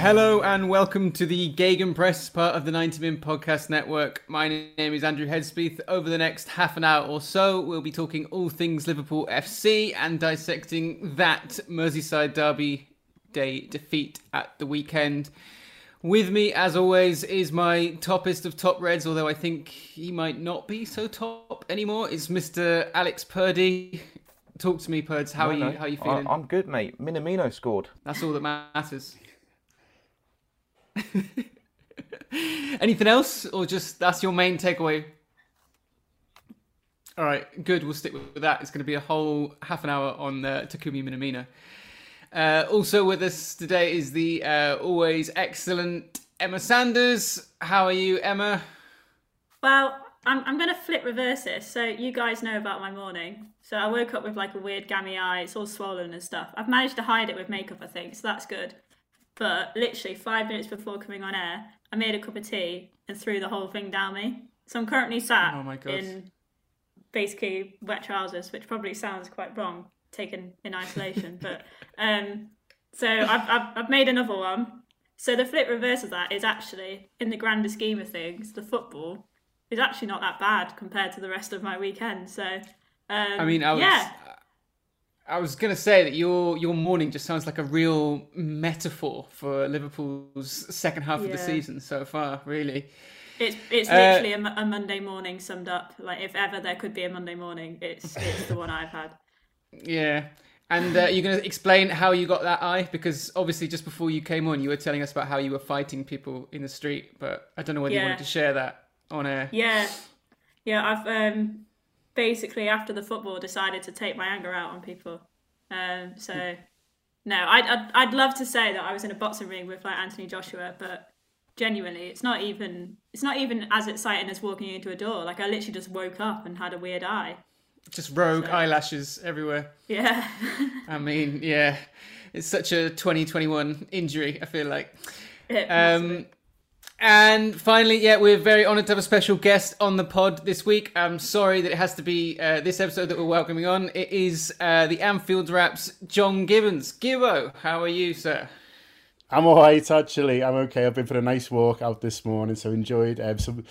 Hello and welcome to the Gegenpress, part of the 90 Min Podcast Network. My name is Andrew Headspeeth. Over the next half an hour or so, we'll be talking all things Liverpool FC and dissecting that Merseyside Derby day defeat at the weekend. With me, as always, is my toppest of top Reds, although I think he might not be so top anymore. It's Mr. Alex Purdy. Talk to me, Purds. How are you feeling? I'm good, mate. Minamino scored. That's all that matters. Anything else, or just that's your main takeaway? All right, good. We'll stick with that. It's going to be a whole half an hour on Takumi Minamino. Also with us today is the always excellent Emma Sanders. How are you, Emma? Well, I'm going to flip reverse this. So you guys know about my morning. So I woke up with like a weird gammy eye. It's all swollen and stuff. I've managed to hide it with makeup, I think. So that's good. But literally 5 minutes before coming on air, I made a cup of tea and threw the whole thing down me. So I'm currently sat in basically wet trousers, which probably sounds quite wrong, taken in isolation. But so I've made another one. So the flip reverse of that is actually, in the grander scheme of things, the football is actually not that bad compared to the rest of my weekend. So I was going to say that your morning just sounds like a real metaphor for Liverpool's second half of the season so far, really. It's literally a Monday morning summed up. Like, if ever there could be a Monday morning, it's the one I've had. Yeah. And you're going to explain how you got that eye? Because obviously just before you came on, you were telling us about how you were fighting people in the street, but I don't know whether you wanted to share that on air. Yeah, I've... basically after the football decided to take my anger out on people. I'd love to say that I was in a boxing ring with like Anthony Joshua, but genuinely it's not even as exciting as walking into a door. Like I literally just woke up and had a weird eye. Just rogue eyelashes everywhere. Yeah. I mean, yeah. It's such a 2021 injury, I feel like. It must be. And finally, we're very honoured to have a special guest on the pod this week. I'm sorry that it has to be this episode that we're welcoming on. It is the Anfield Raps, John Gibbons. Gibbo, how are you, sir? I'm all right, actually. I'm okay. I've been for a nice walk out this morning, so enjoyed some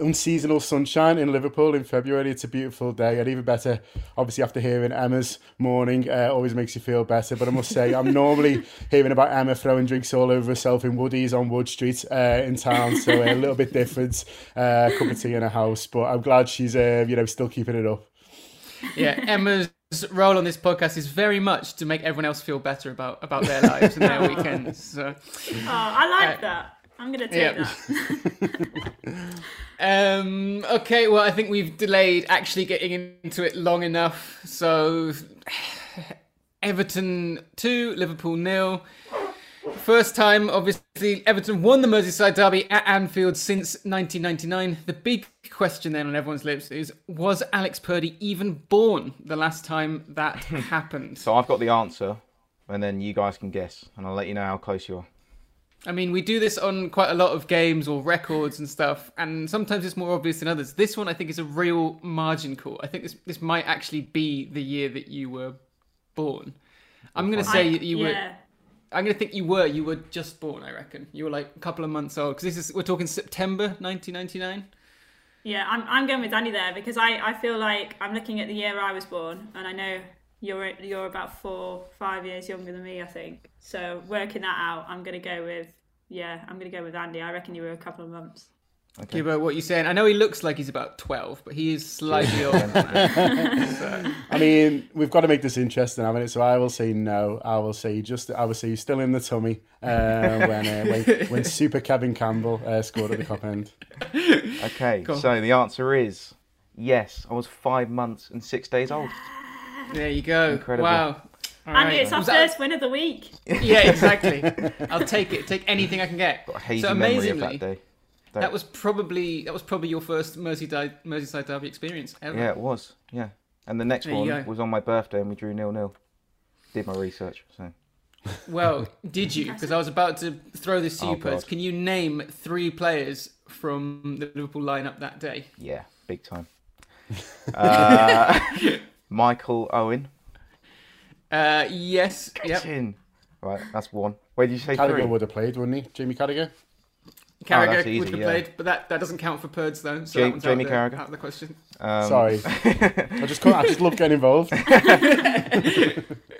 unseasonal sunshine in Liverpool in February. It's a beautiful day, and even better, obviously, after hearing Emma's morning, always makes you feel better. But I must say, I'm normally hearing about Emma throwing drinks all over herself in Woodies on Wood Street in town, so a little bit different, cup of tea in her house. But I'm glad she's still keeping it up. Yeah, Emma's role on this podcast is very much to make everyone else feel better about their lives and their weekends. So. Oh, I like that. I'm going to take that. Okay, well, I think we've delayed actually getting into it long enough. So, Everton 2, Liverpool 0. First time, obviously, Everton won the Merseyside Derby at Anfield since 1999. The big question then on everyone's lips is, was Alex Purdy even born the last time that happened? So I've got the answer, and then you guys can guess, and I'll let you know how close you are. I mean, we do this on quite a lot of games or records and stuff, and sometimes it's more obvious than others. This one, I think, is a real margin call. I think this might actually be the year that you were born. I'm going to say you were. I'm going to think you were just born, I reckon. You were like a couple of months old, because we're talking September 1999. Yeah, I'm going with Danny there, because I feel like I'm looking at the year I was born, and I know you're about 4-5 years younger than me, I think. So working that out, I'm going to go with Andy. I reckon you were a couple of months. Okay. Gibbo, what are you saying? I know he looks like he's about 12, but he is slightly older than that. So. I mean, we've got to make this interesting, haven't it? So I will say no. I will say he's still in the tummy when Super Kevin Campbell scored at the cop end. Okay, so the answer is Yes, I was 5 months and 6 days old. There you go. Incredible. Wow. Right. And it's our first win of the week. Yeah, exactly. I'll take it. Take anything I can get. Got a hazy memory of that day. That was probably your first Merseyside Derby experience ever. Yeah, it was. Yeah, and the next one was on my birthday, and we drew 0-0. Did my research. So. Well, did you? Because I was about to throw this to you, Purds. Can you name 3 players from the Liverpool lineup that day? Yeah, big time. Michael Owen. Yes. Yep. Right, that's one. Where did you say Carragher would have played, wouldn't he? Jamie Carragher. Carragher would have played, but that doesn't count for Purds though. So that one's Jamie Carragher out of the question. Sorry, I just love getting involved.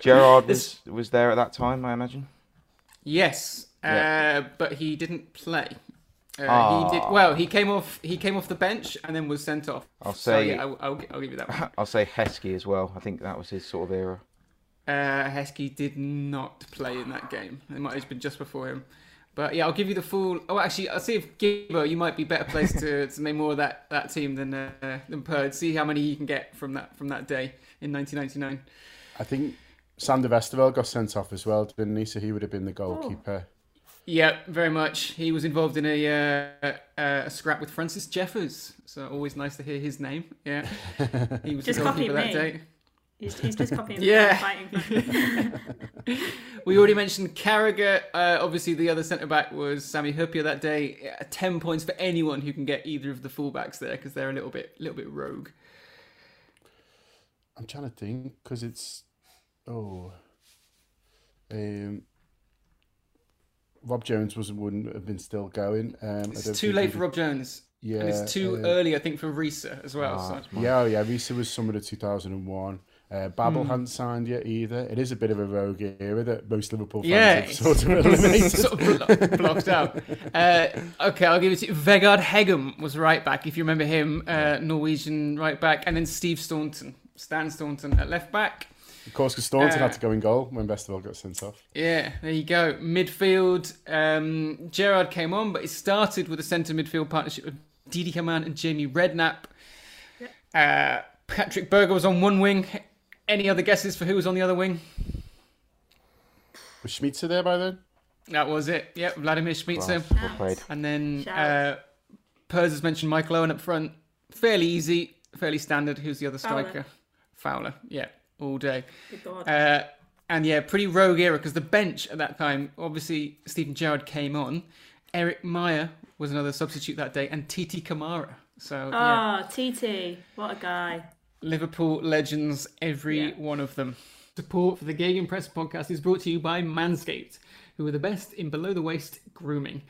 Gerrard was there at that time, I imagine. Yes, but he didn't play. He came off. He came off the bench and then was sent off. I'll give you that one. I'll say Heskey as well. I think that was his sort of era. Heskey did not play in that game. It might have been just before him. But yeah, I'll give you the full... Oh, actually, I'll see if Gibbo, you might be better placed to name more of that team than Purd. See how many you can get from that day in 1999. I think Sander Westerveld got sent off as well, didn't he? So he would have been the goalkeeper. Oh. Yeah, very much. He was involved in a scrap with Francis Jeffers. So always nice to hear his name. Yeah, he was just the goalkeeper that day. He's just copying. Yeah. We already mentioned Carragher. Obviously, the other centre-back was Sammy Hupia that day. 10 points for anyone who can get either of the full-backs there, because they're a little bit rogue. I'm trying to think, because it's... Rob Jones wouldn't have been still going. It's too late for Rob Jones. Yeah, and it's too early, I think, for Risa as well. Risa was summer of 2001. Babel hadn't signed yet either. It is a bit of a rogue era that most Liverpool fans have sort of eliminated. Sort of blocked out. Okay, I'll give it to you. Vegard Heggem was right back, if you remember him. Norwegian right back. And then Stan Staunton at left back. Of course, because Staunton had to go in goal when Westerveld got sent off. Yeah, there you go. Midfield, Gerrard came on, but it started with a centre midfield partnership of Didi Hamann and Jamie Redknapp. Yeah. Patrick Berger was on one wing. Any other guesses for who was on the other wing? Was Schmitzer there by then? That was it. Yep, Vladimir Schmitzer. Well and then Purz has mentioned Michael Owen up front. Fairly easy, fairly standard. Who's the other striker? Fowler. Yeah, all day. Good God. And yeah, pretty rogue era because the bench at that time, obviously Steven Gerrard came on. Eric Meyer was another substitute that day and Titi Kamara. Titi. What a guy. Liverpool legends, every one of them. Support for the Gegenpress podcast is brought to you by Manscaped, who are the best in below-the-waist grooming.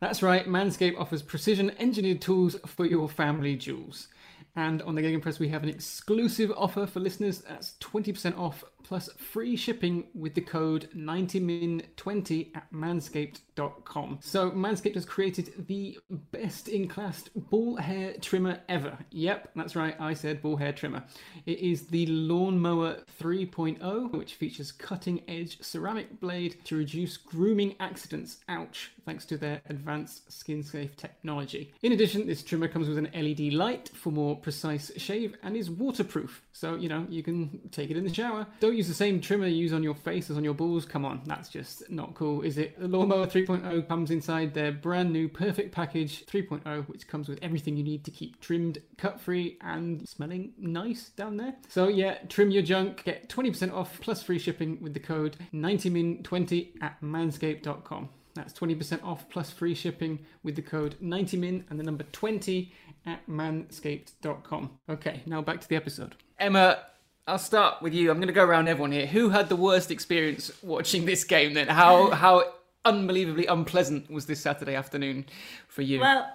That's right, Manscaped offers precision-engineered tools for your family jewels. And on the Gegenpress, we have an exclusive offer for listeners. That's 20% off, plus free shipping with the code 90min20 at manscaped.com. So Manscaped has created the best-in-class ball hair trimmer ever. Yep, that's right, I said ball hair trimmer. It is the Lawnmower 3.0, which features cutting-edge ceramic blade to reduce grooming accidents. Ouch, thanks to their advanced skin-safe technology. In addition, this trimmer comes with an LED light for more precise shave and is waterproof, so you can take it in the shower. Don't use the same trimmer you use on your face as on your balls. Come on, that's just not cool, is it? The Lawnmower 3.0 comes inside their brand new Perfect Package 3.0, which comes with everything you need to keep trimmed, cut free and smelling nice down there. So yeah, trim your junk. Get 20% off plus free shipping with the code 90min20 at manscaped.com. That's 20% off plus free shipping with the code 90min and the number 20 at manscaped.com. Okay, now back to the episode. Emma, I'll start with you. I'm going to go around everyone here. Who had the worst experience watching this game then? How unbelievably unpleasant was this Saturday afternoon for you? Well,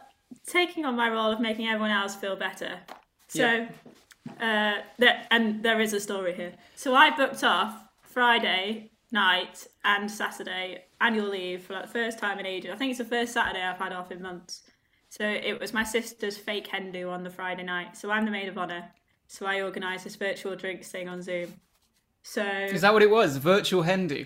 taking on my role of making everyone else feel better. So, there is a story here. So I booked off Friday night and Saturday annual leave for the first time in ages. I think it's the first Saturday I've had off in months. So it was my sister's fake hen do on the Friday night. So I'm the maid of honour. So I organised this virtual drinks thing on Zoom. So is that what it was? Virtual hen do?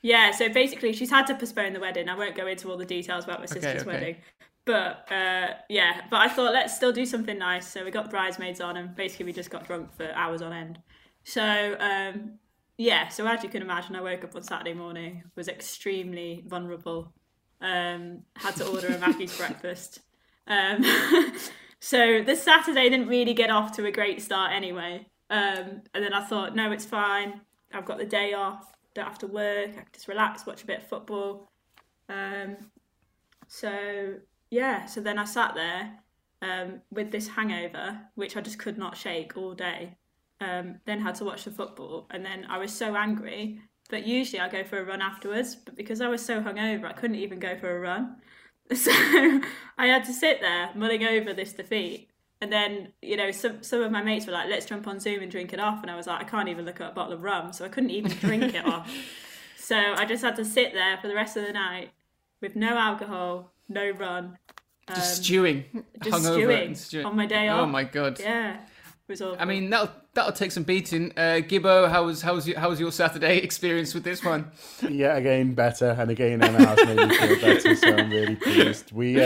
Yeah. So basically, she's had to postpone the wedding. I won't go into all the details about my sister's wedding. But I thought, let's still do something nice. So we got bridesmaids on and basically we just got drunk for hours on end. So, so as you can imagine, I woke up on Saturday morning, was extremely vulnerable, had to order a Mackey's breakfast. So this Saturday didn't really get off to a great start anyway. And then I thought, no, it's fine. I've got the day off, don't have to work, I can just relax, watch a bit of football. So then I sat there with this hangover, which I just could not shake all day. Then had to watch the football, and then I was so angry that usually I go for a run afterwards, but because I was so hungover, I couldn't even go for a run. So I had to sit there mulling over this defeat. And then, you know, some of my mates were like, let's jump on Zoom and drink it off. And I was like, I can't even look at a bottle of rum, so I couldn't even drink it off. So I just had to sit there for the rest of the night with no alcohol, no run. Just stewing. Just stewing on my day off. Oh my God. Yeah. It was awful. I mean, that'll take some beating. Gibbo, how was your Saturday experience with this one? Yeah, again, better. And again, Emma has made me feel better, so I'm really pleased. We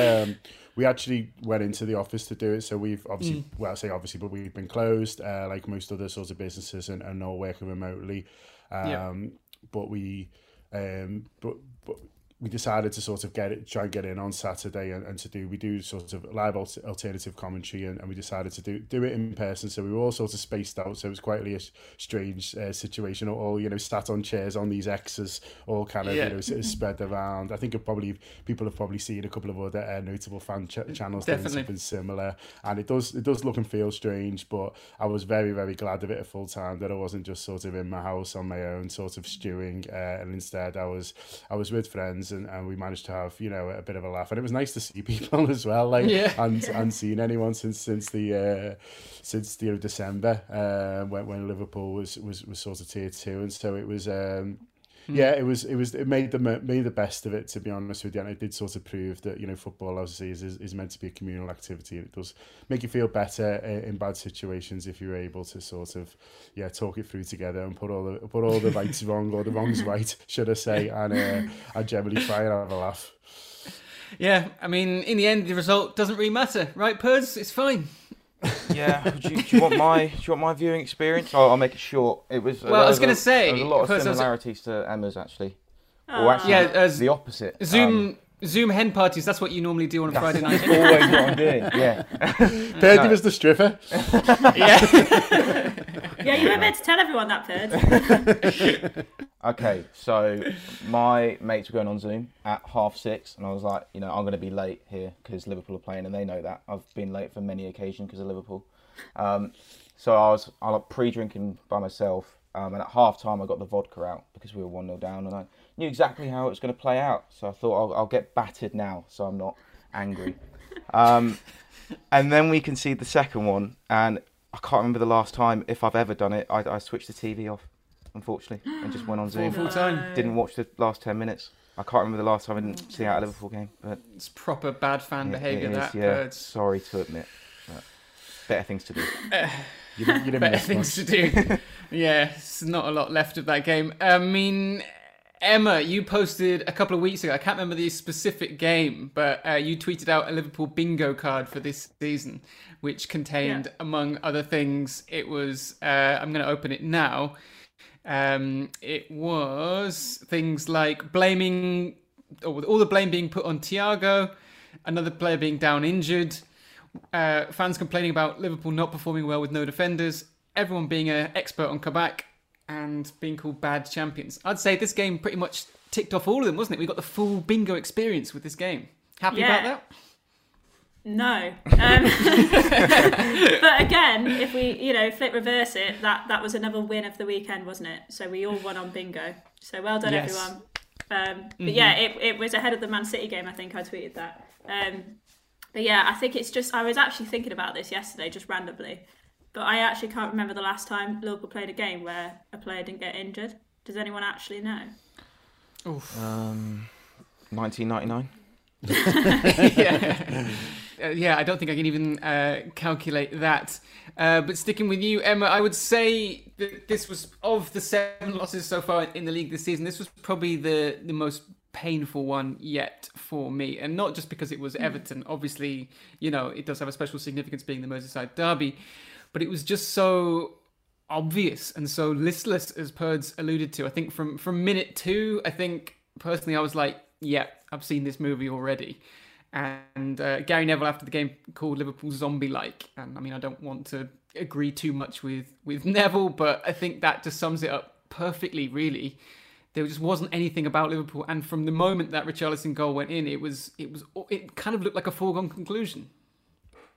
actually went into the office to do it, so we've obviously, but we've been closed, like most other sorts of businesses, and all working remotely. But we decided to sort of try and get in on Saturday and to do, we do sort of live alternative commentary and we decided to do it in person. So we were all sort of spaced out. So it was quite a strange situation, all, you know, sat on chairs on these X's, all kind of, spread around. I think people have probably seen a couple of other notable fan channels doing something similar. And it does look and feel strange, but I was very, very glad of it at full time that I wasn't just sort of in my house on my own sort of stewing. And instead I was with friends. And we managed to have, you know, a bit of a laugh, and it was nice to see people as well, and seen anyone since the end of December when Liverpool was sort of tier 2, and so it was. It made the best of it, to be honest with you, and it did sort of prove that, you know, football, as I say, is meant to be a communal activity, and it does make you feel better in bad situations if you're able to sort of talk it through together and put all the rights wrong, or the wrongs right, should I say, and I generally try and have a laugh. Yeah, I mean, in the end, the result doesn't really matter, right, Purs? It's fine. Yeah, do you want my viewing experience? I'll make it short. It was. Well, I was going to say, there was a lot of similarities to Emma's actually. Or actually, the opposite. Zoom hen parties. That's what you normally do on a Friday night. Always what I'm doing. Yeah. Purdy was the stripper. Yeah. Yeah, you were meant to tell everyone that, Purdy. Okay, so my mates were going on Zoom at 6:30, and I was like, you know, I'm going to be late here because Liverpool are playing, and they know that. I've been late for many occasions because of Liverpool. So I was pre-drinking by myself, and at half-time I got the vodka out because we were 1-0 down, and I knew exactly how it was going to play out. So I thought, I'll get battered now so I'm not angry. And then we conceded the second one, and I can't remember the last time, if I've ever done it, I switched the TV off, unfortunately, and just went on Zoom. Full time. Didn't watch the last 10 minutes. I can't remember the last time I didn't see out a Liverpool game. But it's proper bad fan behaviour, that. Yeah, sorry to admit. But better things to do. You didn't better things much. To do. Yeah, it's not a lot left of that game. I mean, Emma, you posted a couple of weeks ago, I can't remember the specific game, but you tweeted out a Liverpool bingo card for this season, which contained, among other things, it was, I'm going to open it now, it was things like blaming, or all the blame being put on Thiago, another player being down injured, fans complaining about Liverpool not performing well with no defenders, everyone being an expert on Kabak, and being called bad champions. I'd say this game pretty much ticked off all of them, wasn't it? We got the full bingo experience with this game. Happy about that? No. But again, if we, you know, flip reverse it, that was another win of the weekend, wasn't it? So we all won on bingo. So well done, everyone. But it was ahead of the Man City game, I think I tweeted that. But yeah, I think it's just, I was actually thinking about this yesterday, just randomly. But I actually can't remember the last time Liverpool played a game where a player didn't get injured. Does anyone actually know? 1999. I don't think I can even calculate that. But sticking with you, Emma, I would say that this was, of the 7 losses so far in the league this season, this was probably the most painful one yet for me. And not just because it was Everton. Obviously, you know, it does have a special significance being the Merseyside Derby. But it was just so obvious and so listless, as Purds alluded to. I think from minute two, I think, personally, I was like, yeah, I've seen this movie already. And Gary Neville, after the game, called Liverpool zombie-like. And I mean, I don't want to agree too much with Neville, but I think that just sums it up perfectly, really. There just wasn't anything about Liverpool, and from the moment that Richarlison goal went in, it kind of looked like a foregone conclusion.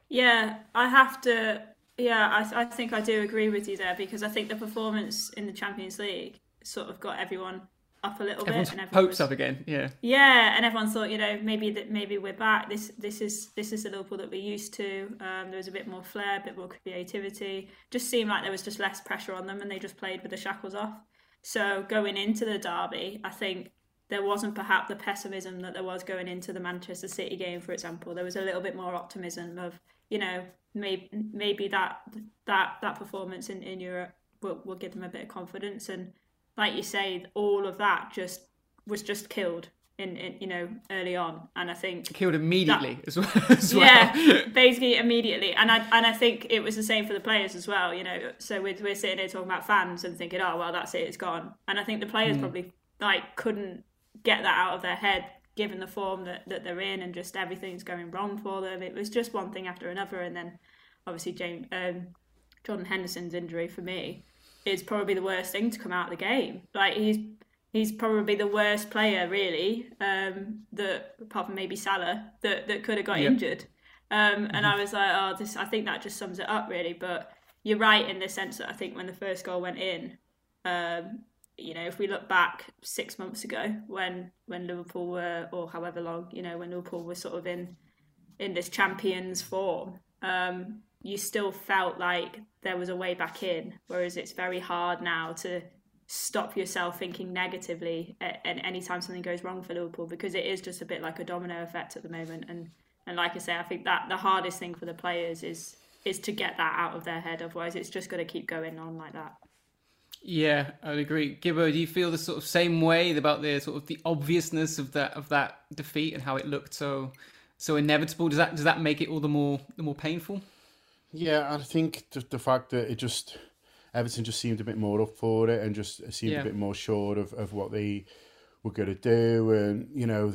Yeah, I have to. Yeah, I think I do agree with you there, because I think the performance in the Champions League sort of got everyone up a little bit, and everyone hopes up again. Yeah. Yeah, and everyone thought, you know, maybe we're back. This is the Liverpool that we're used to. There was a bit more flair, a bit more creativity. Just seemed like there was just less pressure on them, and they just played with the shackles off. So going into the derby, I think there wasn't perhaps the pessimism that there was going into the Manchester City game, for example. There was a little bit more optimism of, you know, maybe that performance in Europe will give them a bit of confidence. And like you say, all of that was killed in you know, early on. And I think killed immediately that, as well. Yeah, basically immediately. And I think it was the same for the players as well, you know. So we're sitting here talking about fans and thinking, oh well, that's it, it's gone. And I think the players probably like couldn't get that out of their head, given the form that they're in, and just everything's going wrong for them. It was just one thing after another, and then obviously Jordan Henderson's injury, for me, is probably the worst thing to come out of the game. Like He's probably the worst player, really, that apart from maybe Salah, that could have got injured. And I was like, oh, I think that just sums it up, really. But you're right in the sense that I think when the first goal went in, you know, if we look back 6 months ago when Liverpool were, or however long, you know, when Liverpool were sort of in this Champions form, you still felt like there was a way back in, whereas it's very hard now to stop yourself thinking negatively and anytime something goes wrong for Liverpool, because it is just a bit like a domino effect at the moment. And like I say, I think that the hardest thing for the players is to get that out of their head. Otherwise, it's just going to keep going on like that. Yeah, I'd agree. Gibbo, do you feel the sort of same way about the sort of the obviousness of that defeat and how it looked so inevitable? Does that make it all the more painful? Yeah, I think the fact that it just. Everton just seemed a bit more up for it and just seemed a bit more sure of what they were going to do. And, you know,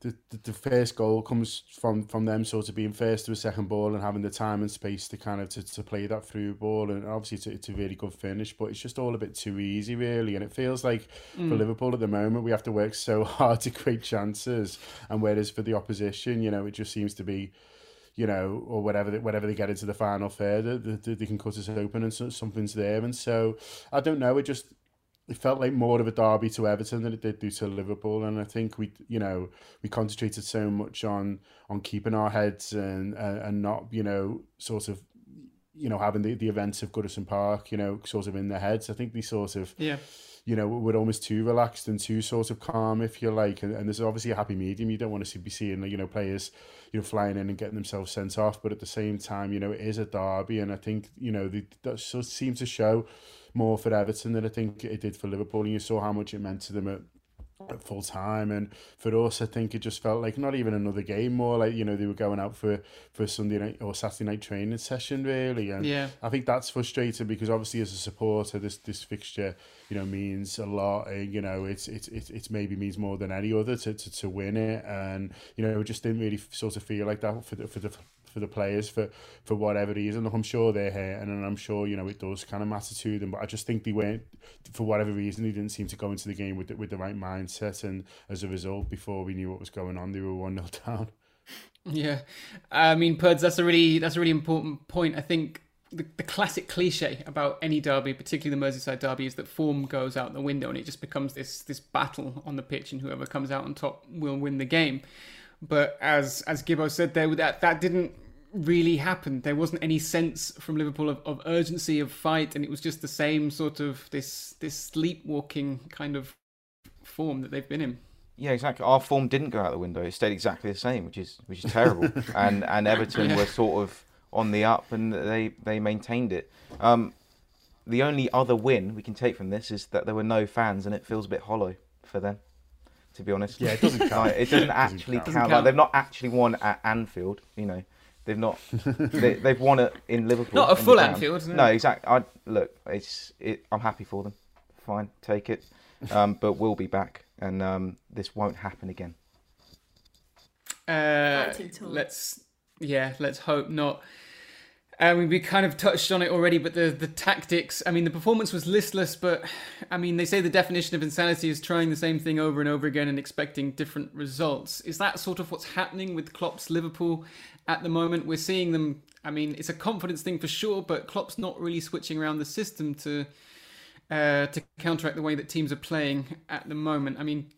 the first goal comes from them sort of being first to a second ball and having the time and space to kind of to play that through ball. And obviously it's a really good finish, but it's just all a bit too easy, really. And it feels like for Liverpool at the moment, we have to work so hard to create chances. And whereas for the opposition, you know, it just seems to be, you know, or whenever they get into the final third, they can cut us open and something's there. And so, I don't know, it felt like more of a derby to Everton than it did do to Liverpool. And I think we concentrated so much on keeping our heads and not, you know, sort of, you know, having the events of Goodison Park, you know, sort of in their heads. I think they sort of... Yeah. You know, we're almost too relaxed and too sort of calm, if you like. And there's obviously a happy medium. You don't want to be seeing, you know, players, you know, flying in and getting themselves sent off. But at the same time, you know, it is a derby. And I think, you know, that sort of seemed to show more for Everton than I think it did for Liverpool. And you saw how much it meant to them at full time. And for us, I think it just felt like not even another game, more like, you know, they were going out for a Sunday night or Saturday night training session, really. And I think that's frustrating, because obviously as a supporter, this fixture, you know, means a lot. And, you know, it's maybe means more than any other to win it. And, you know, it just didn't really sort of feel like that for the players for whatever reason. Look, I'm sure they're here, and I'm sure, you know, it does kind of matter to them, but I just think they weren't, for whatever reason, they didn't seem to go into the game with the right mindset, and as a result, before we knew what was going on, they were 1-0 down. Yeah, I mean, Purds, that's a really important point. I think the classic cliche about any derby, particularly the Merseyside derby, is that form goes out the window, and it just becomes this battle on the pitch, and whoever comes out on top will win the game. But as Gibbo said there, that didn't really happen. There wasn't any sense from Liverpool of urgency, of fight, and it was just the same sort of this sleepwalking kind of form that they've been in. Yeah, exactly. Our form didn't go out the window. It stayed exactly the same, which is terrible. and Everton were sort of on the up, and they maintained it. The only other win we can take from this is that there were no fans, and it feels a bit hollow for them. to be honest. Yeah, it doesn't count. It doesn't actually count. Like, they've not actually won at Anfield, you know. They've not. They've won it in Liverpool. Not a full Anfield. No, exactly. Look, I'm happy for them. Fine, take it. But we'll be back, and this won't happen again. Let's hope not. We kind of touched on it already, but the tactics, I mean, the performance was listless, but I mean, they say the definition of insanity is trying the same thing over and over again and expecting different results. Is that sort of what's happening with Klopp's Liverpool at the moment? We're seeing them, I mean, it's a confidence thing for sure, but Klopp's not really switching around the system to counteract the way that teams are playing at the moment. I mean,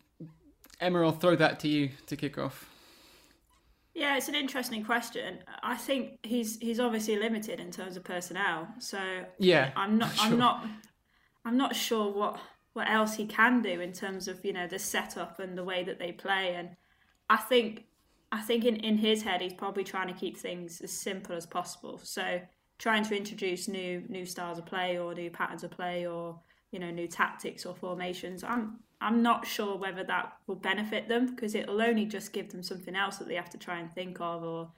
Emma, I'll throw that to you to kick off. Yeah, it's an interesting question. I think he's obviously limited in terms of personnel. So yeah, I'm not sure what else he can do in terms of, you know, the setup and the way that they play. And I think in his head he's probably trying to keep things as simple as possible. So trying to introduce new styles of play or new patterns of play or, you know, new tactics or formations. I'm not sure whether that will benefit them, because it'll only just give them something else that they have to try and think of. Or,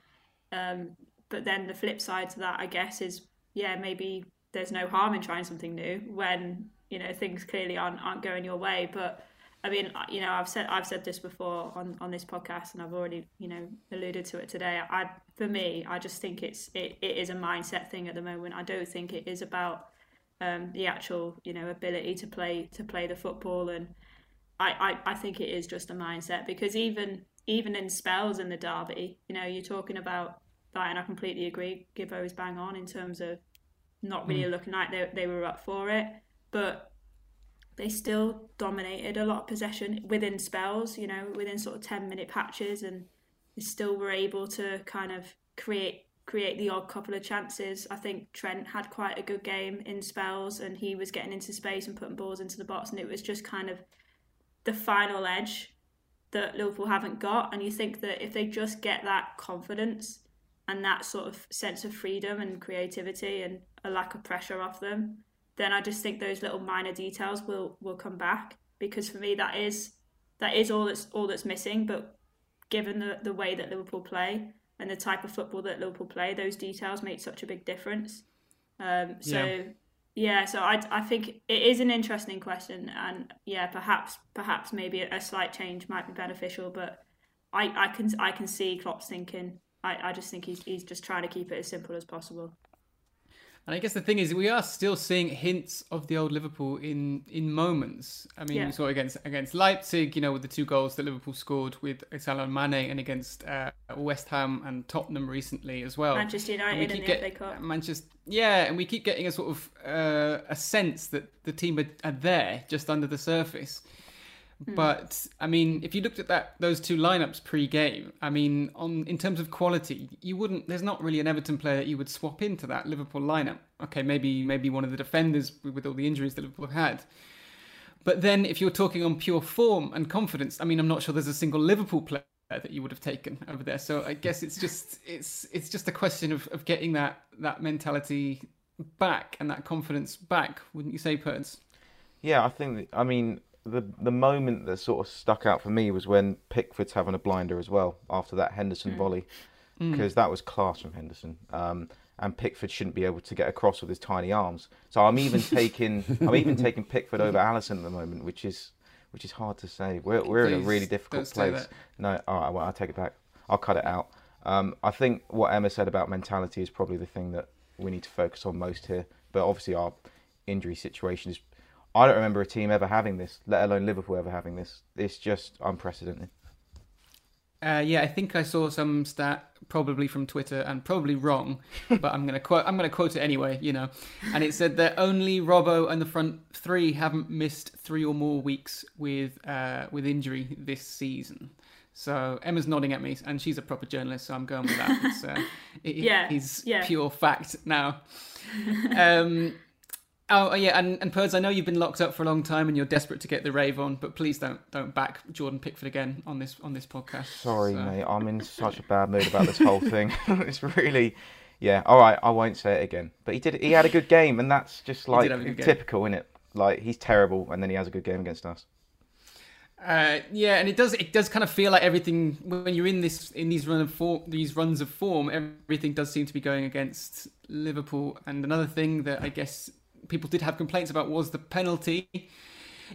but then the flip side to that, I guess, is, yeah, maybe there's no harm in trying something new when, you know, things clearly aren't going your way. But I mean, you know, I've said this before on this podcast, and I've already, you know, alluded to it today. For me, I just think it is a mindset thing at the moment. I don't think it is about the actual, you know, ability to play the football. And I think it is just a mindset, because even in spells in the derby, you know, you're talking about that, and I completely agree. Gibbo is bang on in terms of not really looking like they were up for it, but they still dominated a lot of possession within spells, you know, within sort of 10-minute patches, and they still were able to kind of create the odd couple of chances. I think Trent had quite a good game in spells, and he was getting into space and putting balls into the box, and it was just kind of the final edge that Liverpool haven't got. And you think that if they just get that confidence and that sort of sense of freedom and creativity and a lack of pressure off them, then I just think those little minor details will come back. Because for me, that is all that's missing. But given the way that Liverpool play and the type of football that Liverpool play, those details make such a big difference. So I think it is an interesting question, and yeah, perhaps maybe a slight change might be beneficial, but I can see Klopp's thinking. I just think he's just trying to keep it as simple as possible. And I guess the thing is, we are still seeing hints of the old Liverpool in moments. I mean, we saw against Leipzig, you know, with the 2 goals that Liverpool scored with Salah and Mane, and against West Ham and Tottenham recently as well. Manchester United in the FA Cup. Yeah, and we keep getting a sort of a sense that the team are there, just under the surface. Mm. But I mean, if you looked at those 2 lineups pre-game, I mean, in terms of quality, you wouldn't. There's not really an Everton player that you would swap into that Liverpool lineup. Okay, maybe one of the defenders with all the injuries that Liverpool have had. But then, if you're talking on pure form and confidence, I mean, I'm not sure there's a single Liverpool player that you would have taken over there. So I guess it's just a question of getting that mentality back and that confidence back, wouldn't you say, Purds? Yeah, I think that, I mean, the moment that sort of stuck out for me was when Pickford's having a blinder as well after that Henderson volley, because that was class from Henderson. And Pickford shouldn't be able to get across with his tiny arms. So I'm even taking Pickford over Alisson at the moment, which is hard to say. We're in a really difficult place. No, all right, well, I'll take it back. I'll cut it out. I think what Emma said about mentality is probably the thing that we need to focus on most here. But obviously our injury situation is, I don't remember a team ever having this, let alone Liverpool ever having this. It's just unprecedented. Yeah, I think I saw some stat, probably from Twitter and probably wrong, but I'm going to quote it anyway, you know. And it said that only Robbo and the front 3 haven't missed 3 or more weeks with injury this season. So Emma's nodding at me, and she's a proper journalist, so I'm going with that. It's pure fact now. Oh yeah, and Purds, I know you've been locked up for a long time and you're desperate to get the rave on, but please don't back Jordan Pickford again on this podcast. Sorry, mate, I'm in such a bad mood about this whole thing. It's really, yeah. All right, I won't say it again. But he had a good game, and that's just like typical, isn't it? Like, he's terrible, and then he has a good game against us. Yeah, and it does kind of feel like everything when you're in these runs of form, everything does seem to be going against Liverpool. And another thing that I guess people did have complaints about was the penalty.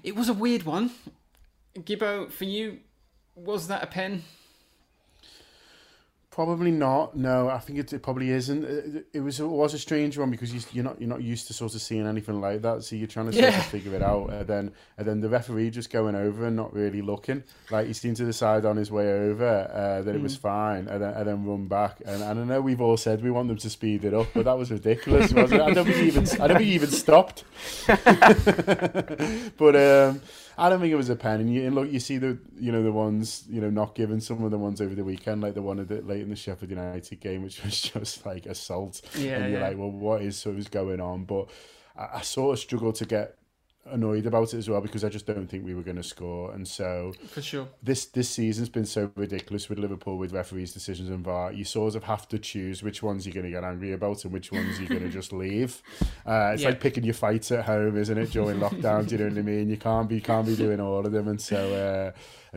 It was a weird one. Gibbo, for you, was that a pen? Probably not. No, I think it probably isn't. It was a strange one because you're not used to sort of seeing anything like that. So you're trying to sort of figure it out, and then the referee just going over and not really looking. Like he seemed to decide on his way over that it was fine, and then run back. And I know we've all said we want them to speed it up, but that was ridiculous, wasn't it? I don't think he even stopped. But I don't think it was a pen. And look, you see the ones not given, some of the ones over the weekend, like the one at the late in the Sheffield United game, which was just like assault. You're like, well, what is going on? But I sort of struggled to get annoyed about it as well because I just don't think we were going to score. And so for sure, this season's been so ridiculous with Liverpool, with referees' decisions and VAR. You sort of have to choose which ones you're going to get angry about and which ones you're going to just leave. It's like picking your fights at home, isn't it, during lockdown? Do you know what I mean? You can't be doing all of them. And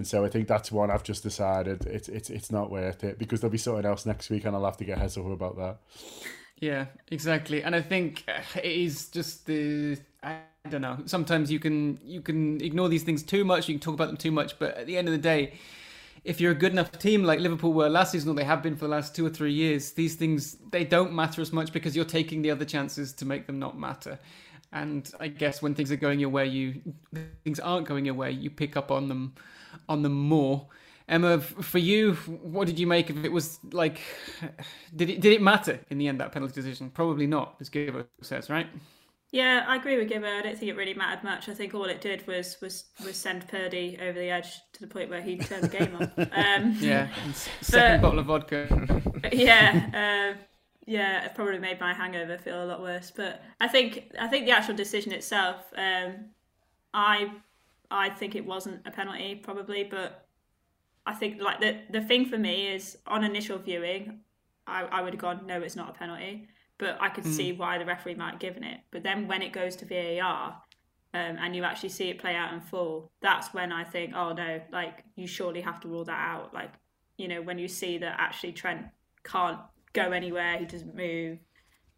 so I think that's one I've just decided it's not worth it because there'll be something else next week and I'll have to get heads up about that. Yeah, exactly. And I think it is just I don't know. Sometimes you can ignore these things too much. You can talk about them too much. But at the end of the day, if you're a good enough team like Liverpool were last season, or they have been for the last 2 or 3 years, these things, they don't matter as much because you're taking the other chances to make them not matter. And I guess when things are going your way, you pick up on them more. Emma, for you, what did you make of it? Was like, did it matter in the end, that penalty decision? Probably not, as Gibbo says, right? Yeah, I agree with Gibbo. I don't think it really mattered much. I think all it did was send Purdy over the edge to the point where he turned the game off. Second bottle of vodka. Yeah, it probably made my hangover feel a lot worse. But I think the actual decision itself, I think it wasn't a penalty probably, but I think like the thing for me is on initial viewing, I would have gone, no, it's not a penalty. But I could see why the referee might have given it. But then when it goes to VAR and you actually see it play out in full, that's when I think, oh no, like you surely have to rule that out. Like, when you see that actually Trent can't go anywhere, he doesn't move,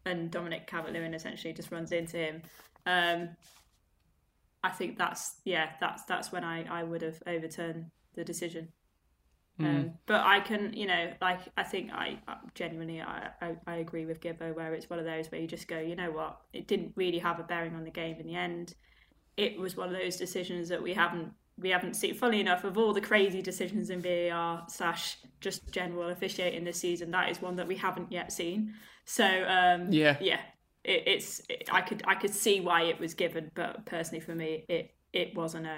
and Dominic Calvert-Lewin essentially just runs into him. I think that's when I would have overturned the decision. But I can, I think I genuinely agree with Gibbo where it's one of those where you just go, you know what, it didn't really have a bearing on the game in the end. It was one of those decisions that we haven't seen. Funnily enough, of all the crazy decisions in VAR / just general officiating this season, that is one that we haven't yet seen. So I could see why it was given, but personally for me, it was a no.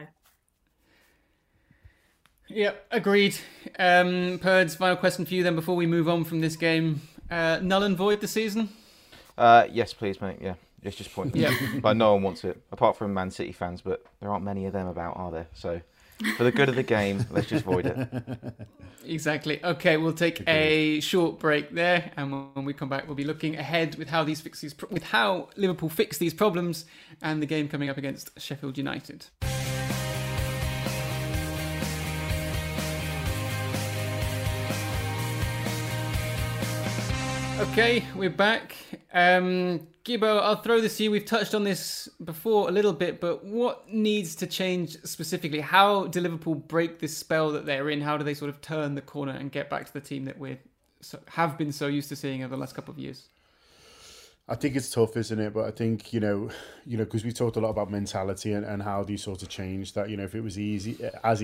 Yep, agreed. Purds, final question for you then before we move on from this game. Null and void this season? Yes, please, mate. Yeah, it's just pointless. Yeah. Like, no one wants it, apart from Man City fans, but there aren't many of them about, are there? So, for the good of the game, let's just void it. Exactly. Okay, we'll take a short break there, and when we come back, we'll be looking ahead with how Liverpool fix these problems and the game coming up against Sheffield United. Okay, we're back. Gibbo, I'll throw this to you. We've touched on this before a little bit, but what needs to change specifically? How do Liverpool break this spell that they're in? How do they sort of turn the corner and get back to the team that we have been so used to seeing over the last couple of years? I think it's tough, isn't it? But I think, because we talked a lot about mentality and how do you sort of change that, if it was easy, as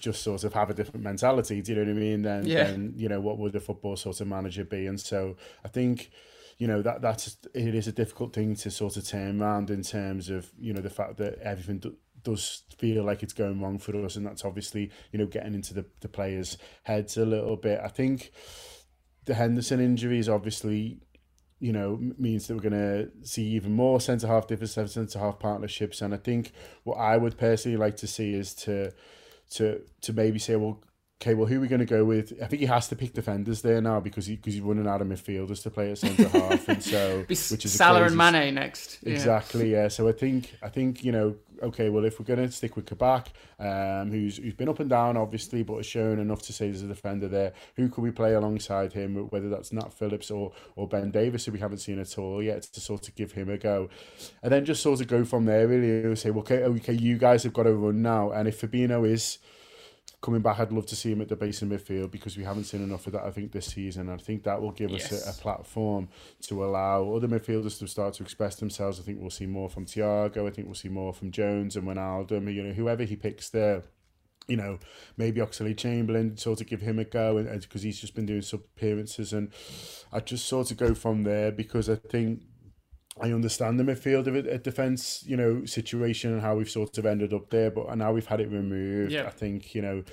just sort of have a different mentality, do you know what I mean? Then, what would a football sort of manager be? And so I think, it is a difficult thing to sort of turn around in terms of, the fact that everything does feel like it's going wrong for us. And that's obviously, getting into the players' heads a little bit. I think the Henderson injury is obviously... means that we're going to see even more centre-half partnerships. And I think what I would personally like to see is to maybe say, well, okay, well, who are we going to go with? I think he has to pick defenders there now because he's running out of midfielders to play at centre half, and so which is Salah and Mane next. Exactly, yeah. So I think you know, okay, well, if we're going to stick with Kabak, who's been up and down obviously, but has shown enough to say there's a defender there. Who could we play alongside him? Whether that's Nat Phillips or Ben Davis, who we haven't seen at all yet, to sort of give him a go, and then just sort of go from there. Really, we'll say, well, okay, you guys have got to run now, and if Fabinho is coming back, I'd love to see him at the base of midfield because we haven't seen enough of that, I think, this season. I think that will give us a platform to allow other midfielders to start to express themselves. I think we'll see more from Thiago. I think we'll see more from Jones and Wijnaldum. You know, whoever he picks there. You know, maybe Oxlade-Chamberlain, sort of give him a go, and because he's just been doing sub appearances, and I just sort of go from there because I think I understand the midfield of a defence, you know, situation and how we've sort of ended up there, but now we've had it removed. Yeah. I think, you know,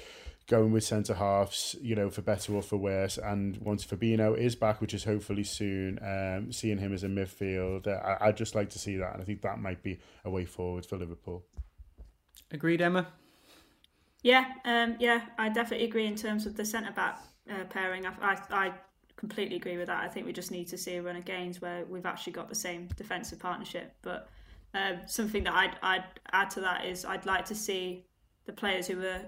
going with centre-halves, you know, for better or for worse, and once Fabinho is back, which is hopefully soon, seeing him as a midfielder, I'd just like to see that, and I think that might be a way forward for Liverpool. Agreed, Emma? Yeah, I definitely agree in terms of the centre-back pairing. I completely agree with that. I think we just need to see a run of games where we've actually got the same defensive partnership. But something that I'd add to that is I'd like to see the players who are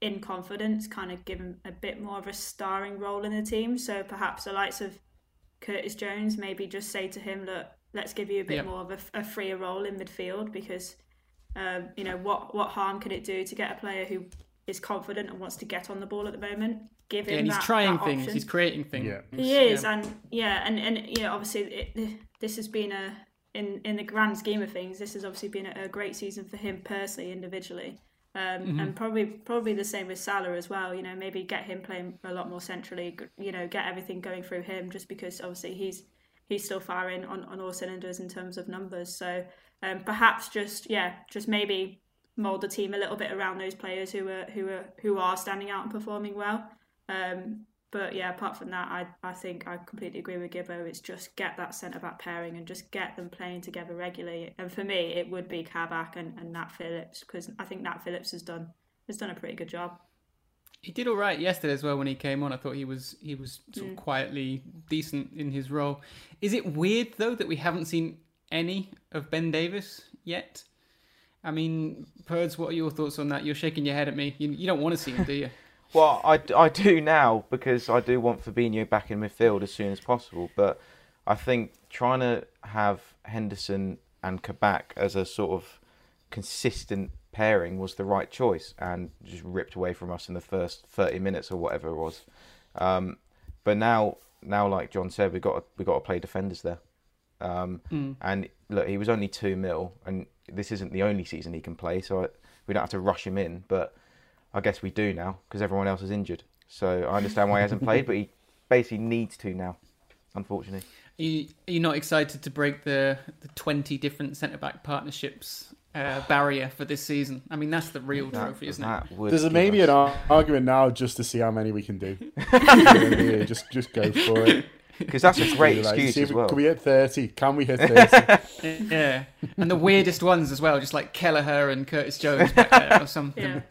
in confidence kind of given a bit more of a starring role in the team. So perhaps the likes of Curtis Jones, maybe just say to him, look, let's give you a bit more of a freer role in midfield because, you know, what harm can it do to get a player who is confident and wants to get on the ball at the moment? Give him and he's trying things, option. He's creating things. Yeah. He is, and you know, obviously, this has been in the grand scheme of things, this has obviously been a great season for him personally, individually, and probably the same with Salah as well. You know, maybe get him playing a lot more centrally. You know, get everything going through him, just because obviously he's still firing on all cylinders in terms of numbers. So perhaps just maybe mould the team a little bit around those players who are standing out and performing well. But yeah, apart from that, I think I completely agree with Gibbo. It's just get that centre-back pairing and just get them playing together regularly. And for me, it would be Kabak and Nat Phillips, because I think Nat Phillips has done a pretty good job. He did all right yesterday as well when he came on. I thought he was sort of quietly decent in his role. Is it weird, though, that we haven't seen any of Ben Davis yet? I mean, Purds, what are your thoughts on that? You're shaking your head at me. You don't want to see him, do you? Well, I do now because I do want Fabinho back in midfield as soon as possible. But I think trying to have Henderson and Kabak as a sort of consistent pairing was the right choice and just ripped away from us in the first 30 minutes or whatever it was. But now, like John said, we've got to play defenders there. And look, he was only 2 mil, and this isn't the only season he can play, so we don't have to rush him in, but I guess we do now because everyone else is injured. So I understand why he hasn't played, but he basically needs to now, unfortunately. Are you not excited to break the 20 different centre-back partnerships barrier for this season? I mean, that's the real trophy, isn't it? There's maybe an argument now just to see how many we can do. just go for it. Because that's a great excuse as well. Can we hit 30? Yeah. And the weirdest ones as well, just like Kelleher and Curtis Jones back there or something.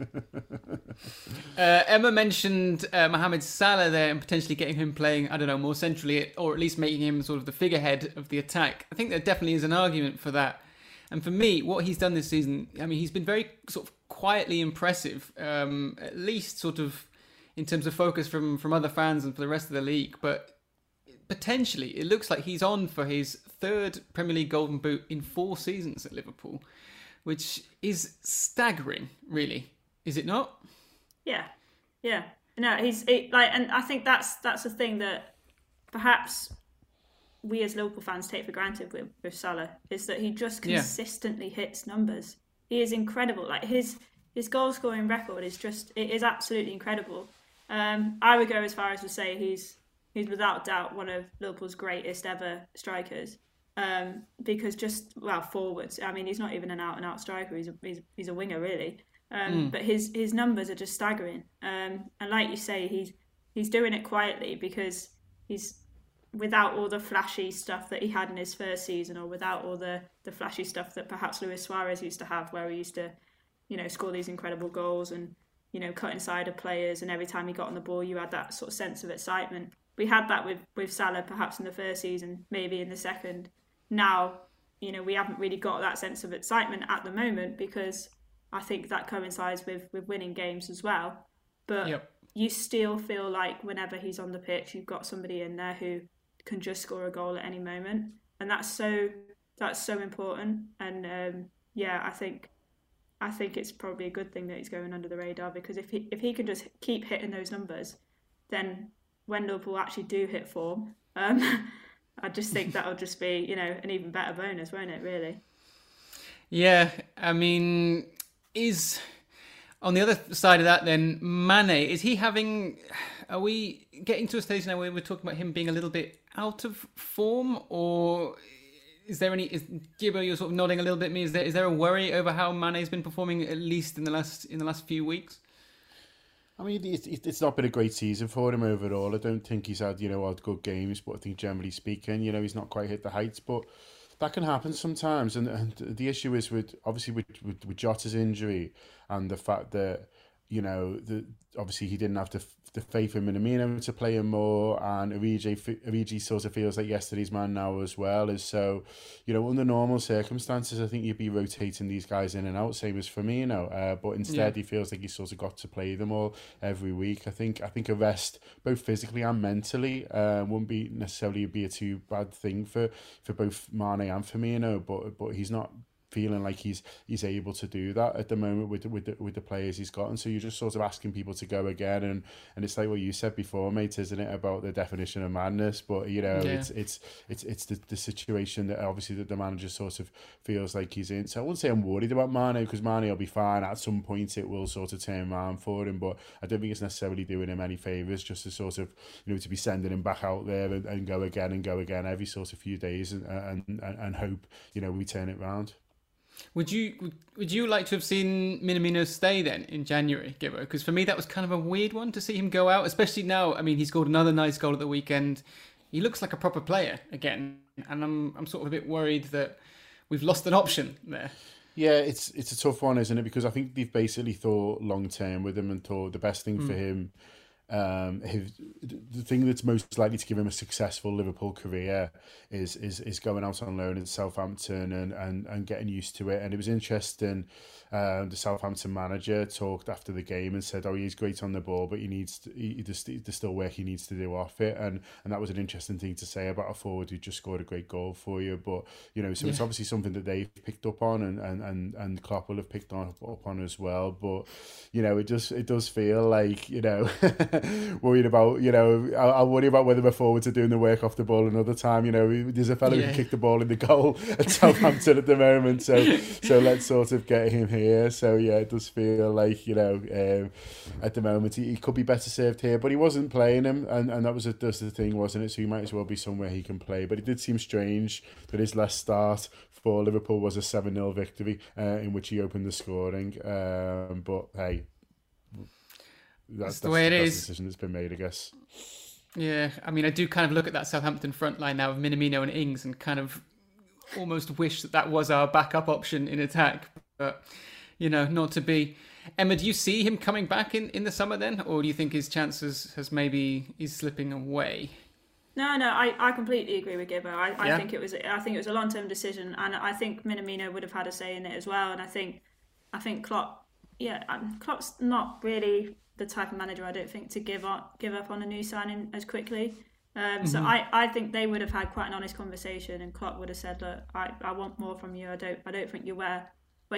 Yeah. Emma mentioned Mohamed Salah there and potentially getting him playing, I don't know, more centrally, or at least making him sort of the figurehead of the attack. I think there definitely is an argument for that. And for me, what he's done this season, I mean, he's been very sort of quietly impressive, at least sort of in terms of focus from other fans and for the rest of the league. But potentially, it looks like he's on for his third Premier League Golden Boot in 4 seasons at Liverpool, which is staggering, really. Is it not? Yeah. No, and I think that's the thing that perhaps we as Liverpool fans take for granted with Salah is that he just consistently hits numbers. He is incredible. Like his goal scoring record is absolutely incredible. I would go as far as to say he's without doubt one of Liverpool's greatest ever strikers, because forwards. I mean, he's not even an out-and-out striker. He's a winger, really. But his numbers are just staggering. And like you say, he's doing it quietly because he's without all the flashy stuff that he had in his first season, or without all the flashy stuff that perhaps Luis Suarez used to have, where he used to, you know, score these incredible goals and you know, cut inside of players, and every time he got on the ball, you had that sort of sense of excitement. We had that with Salah perhaps in the first season, maybe in the second. Now, you know, we haven't really got that sense of excitement at the moment because I think that coincides with winning games as well. But yep. You still feel like whenever he's on the pitch, you've got somebody in there who can just score a goal at any moment. And that's so important. And yeah, I think it's probably a good thing that he's going under the radar, because if he can just keep hitting those numbers, then when Liverpool actually do hit form, I just think that'll just be, you know, an even better bonus, won't it, really? Yeah, I mean, is on the other side of that then, Mane, is he having... Are we getting to a stage now where we're talking about him being a little bit out of form, or... Is there any? Gibbo, you're sort of nodding a little bit at me. Is there a worry over how Mane's been performing, at least in the last few weeks? I mean, it's not been a great season for him overall. I don't think he's had, you know, odd good games, but I think generally speaking, you know, he's not quite hit the heights. But that can happen sometimes. And the issue is with Jota's injury and the fact that, you know, obviously he didn't have the faith in Minamino to play him more, and Origi sort of feels like yesterday's man now as well. Is so, you know, under normal circumstances, I think you'd be rotating these guys in and out, same as Firmino. But instead, He feels like he's sort of got to play them all every week. I think a rest, both physically and mentally, wouldn't be necessarily be a too bad thing for both Mane and Firmino. But he's not feeling like he's able to do that at the moment with the players he's got, and so you're just sort of asking people to go again, and it's like what you said before, mate, isn't it, about the definition of madness? But you know, it's the situation that obviously that the manager sort of feels like he's in. So I wouldn't say I'm worried about Mane, because Mane will be fine. At some point it will sort of turn around for him, but I don't think it's necessarily doing him any favours just to sort of, you know, to be sending him back out there and go again every sort of few days and hope, you know, we turn it round. Would you like to have seen Minamino stay then in January, Gibbo? Because for me that was kind of a weird one to see him go out, especially now. I mean, he scored another nice goal at the weekend. He looks like a proper player again, and I'm sort of a bit worried that we've lost an option there. Yeah, it's a tough one, isn't it? Because I think they've basically thought long term with him and thought the best thing for him. The thing that's most likely to give him a successful Liverpool career is going out on loan at Southampton and getting used to it. And it was interesting, the Southampton manager talked after the game and said, oh, he's great on the ball, but there's still work he needs to do off it. And that was an interesting thing to say about a forward who just scored a great goal for you. But, you know, so it's obviously something that they've picked up on and Klopp will have picked up on as well. But, you know, it does feel like, you know... worried about, you know, I worry about whether we're forwards are doing the work off the ball another time. You know, there's a fellow who kicked the ball in the goal at Southampton at the moment, so let's sort of get him here. So yeah, it does feel like, you know, at the moment he could be better served here, but he wasn't playing him, and that was that's the thing, wasn't it? So he might as well be somewhere he can play. But it did seem strange that his last start for Liverpool was a 7-0 victory in which he opened the scoring, but hey, That's the way it is. The decision that's been made, I guess. Yeah, I mean, I do kind of look at that Southampton front line now of Minamino and Ings and kind of almost wish that was our backup option in attack. But, you know, not to be. Emma, do you see him coming back in the summer then? Or do you think his chances is slipping away? No, I completely agree with Gibbo. I think it was a long-term decision, and I think Minamino would have had a say in it as well. And I think Klopp's not really... the type of manager, I don't think, to give up on a new signing as quickly. So I think they would have had quite an honest conversation, and Klopp would have said, look, I want more from you. I don't think you're where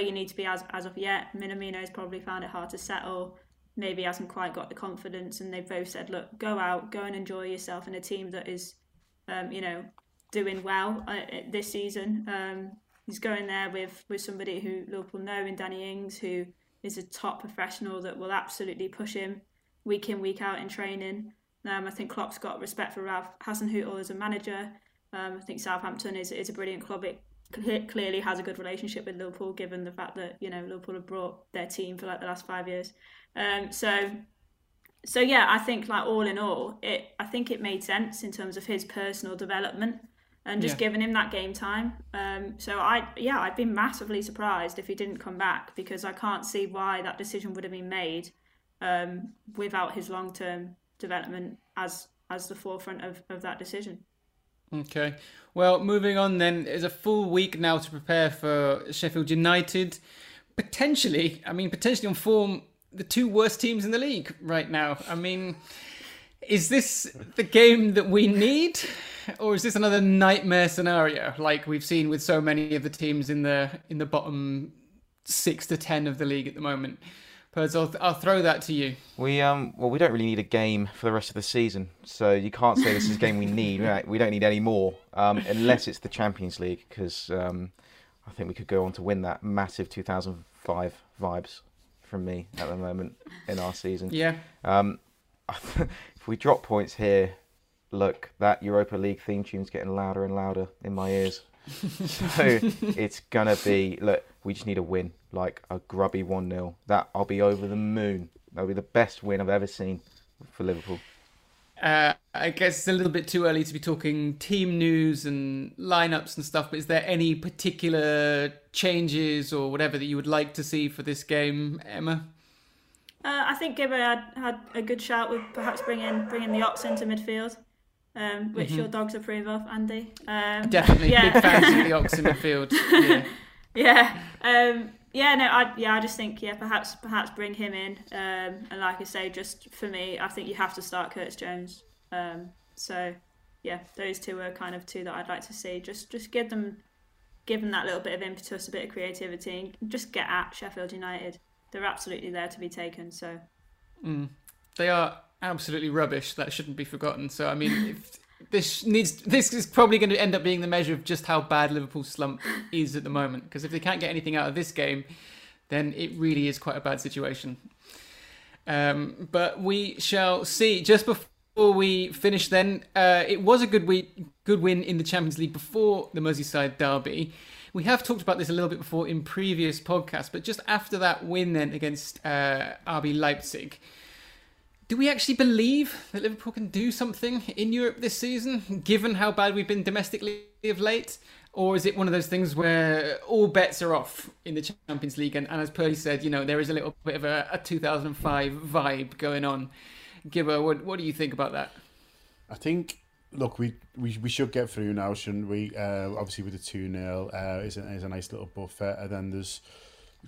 you need to be as of yet. Minamino's probably found it hard to settle, maybe hasn't quite got the confidence, and they've both said, look, go out, go and enjoy yourself in a team that is, you know, doing well this season. He's going there with somebody who Liverpool know in Danny Ings, who is a top professional that will absolutely push him week in, week out in training. I think Klopp's got respect for Ralph Hasenhüttl as a manager. I think Southampton is a brilliant club. It clearly has a good relationship with Liverpool, given the fact that, you know, Liverpool have brought their team for like the last 5 years. So yeah, I think like all in all, I think it made sense in terms of his personal development and just giving him that game time. I'd be massively surprised if he didn't come back, because I can't see why that decision would have been made without his long-term development as the forefront of that decision. Okay, well, moving on then, there's a full week now to prepare for Sheffield United. Potentially on form, the two worst teams in the league right now. I mean, is this the game that we need? Or is this another nightmare scenario like we've seen with so many of the teams in the bottom 6 to 10 of the league at the moment? Perz, I'll throw that to you. We don't really need a game for the rest of the season, so you can't say this is a game we need. We don't need any more, unless it's the Champions League, because I think we could go on to win that. Massive 2005 vibes from me at the moment in our season. Yeah. If we drop points here, look, that Europa League theme tune's getting louder and louder in my ears. So it's gonna be, look, we just need a win, like a grubby 1-0. That I'll be over the moon. That'll be the best win I've ever seen for Liverpool. I guess it's a little bit too early to be talking team news and lineups and stuff, but is there any particular changes or whatever that you would like to see for this game, Emma? I think Gibber had a good shout with perhaps bringing the Ox into midfield. Which your dogs approve of, Andy. Definitely, big fans of the Ox in the field. Yeah. I just think, perhaps bring him in. And like I say, just for me, I think you have to start Curtis Jones. Those two are kind of two that I'd like to see. Just give them that little bit of impetus, a bit of creativity. And just get at Sheffield United. They're absolutely there to be taken. So. They are. Absolutely rubbish. That shouldn't be forgotten. So, I mean, this is probably going to end up being the measure of just how bad Liverpool's slump is at the moment. Because if they can't get anything out of this game, then it really is quite a bad situation. But we shall see. Just before we finish, then, it was a good win in the Champions League before the Merseyside Derby. We have talked about this a little bit before in previous podcasts, but just after that win, then against RB Leipzig. Do we actually believe that Liverpool can do something in Europe this season, given how bad we've been domestically of late? Or is it one of those things where all bets are off in the Champions League? And as Purdy said, there is a little bit of a 2005 vibe going on. Gibber, what do you think about that? I think, look, we should get through now, shouldn't we? Obviously with the 2-0 is a nice little buffer. And then there's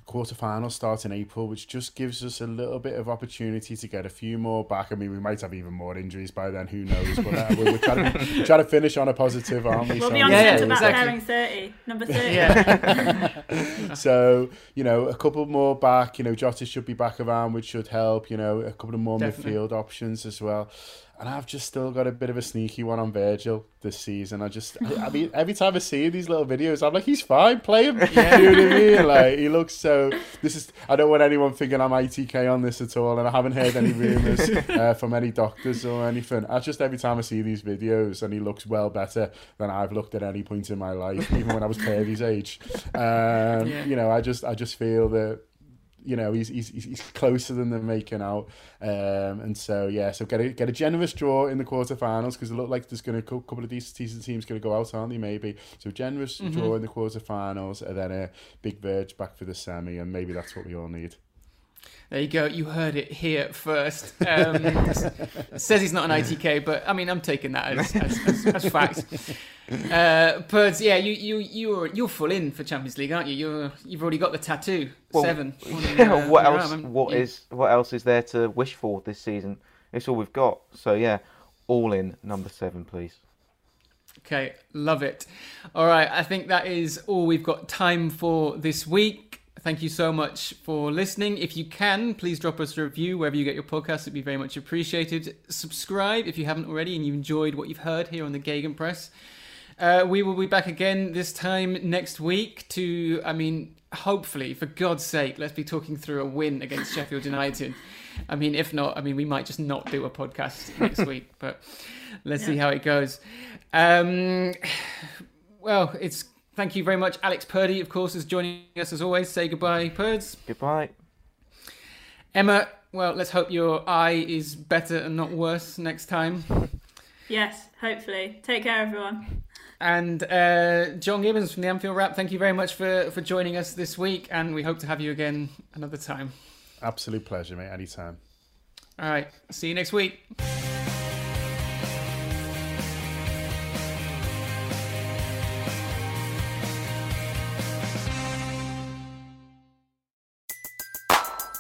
quarterfinal starts in April, which just gives us a little bit of opportunity to get a few more back. I mean, we might have even more injuries by then, who knows, but we're trying to finish on a positive, aren't we? We'll be on exactly. 30, number 30. Yeah. So, a couple more back, Jota should be back around, which should help, a couple of more midfield options as well. And I've just still got a bit of a sneaky one on Virgil this season. I mean, every time I see these little videos, I'm like, he's fine, play him. Yeah. You know what I mean? Like, he looks so... I don't want anyone thinking I'm ITK on this at all, and I haven't heard any rumours from any doctors or anything. I just, every time I see these videos, and he looks well better than I've looked at any point in my life, even when I was Purdy's age. I just feel that... he's closer than they're making out, so get a generous draw in the quarterfinals, because it looked like there's going to a couple of decent teams going to go out, aren't they? Maybe so generous draw in the quarterfinals, and then a big Verge back for the semi, and maybe that's what we all need. There you go. You heard it here first. Says he's not an ITK, but I mean, I'm taking that as fact. Purds, you're full in for Champions League, aren't you? You've already got the tattoo. Well, 7. Yeah, what else? Arm. What else is there to wish for this season? It's all we've got. So yeah, all in, number 7, please. Okay, love it. All right, I think that is all we've got time for this week. Thank you so much for listening. If you can, please drop us a review wherever you get your podcast. It'd be very much appreciated. Subscribe if you haven't already and you enjoyed what you've heard here on the Gegenpress. We will be back again this time next week to, hopefully, for God's sake, let's be talking through a win against Sheffield United. I mean, if not, we might just not do a podcast next week, but let's see how it goes. Thank you very much. Alex Purdy, of course, is joining us as always. Say goodbye, Purds. Goodbye. Emma, well, let's hope your eye is better and not worse next time. Yes, hopefully. Take care, everyone. And John Gibbons from the Anfield Wrap, thank you very much for joining us this week, and we hope to have you again another time. Absolute pleasure, mate. Anytime. All right. See you next week.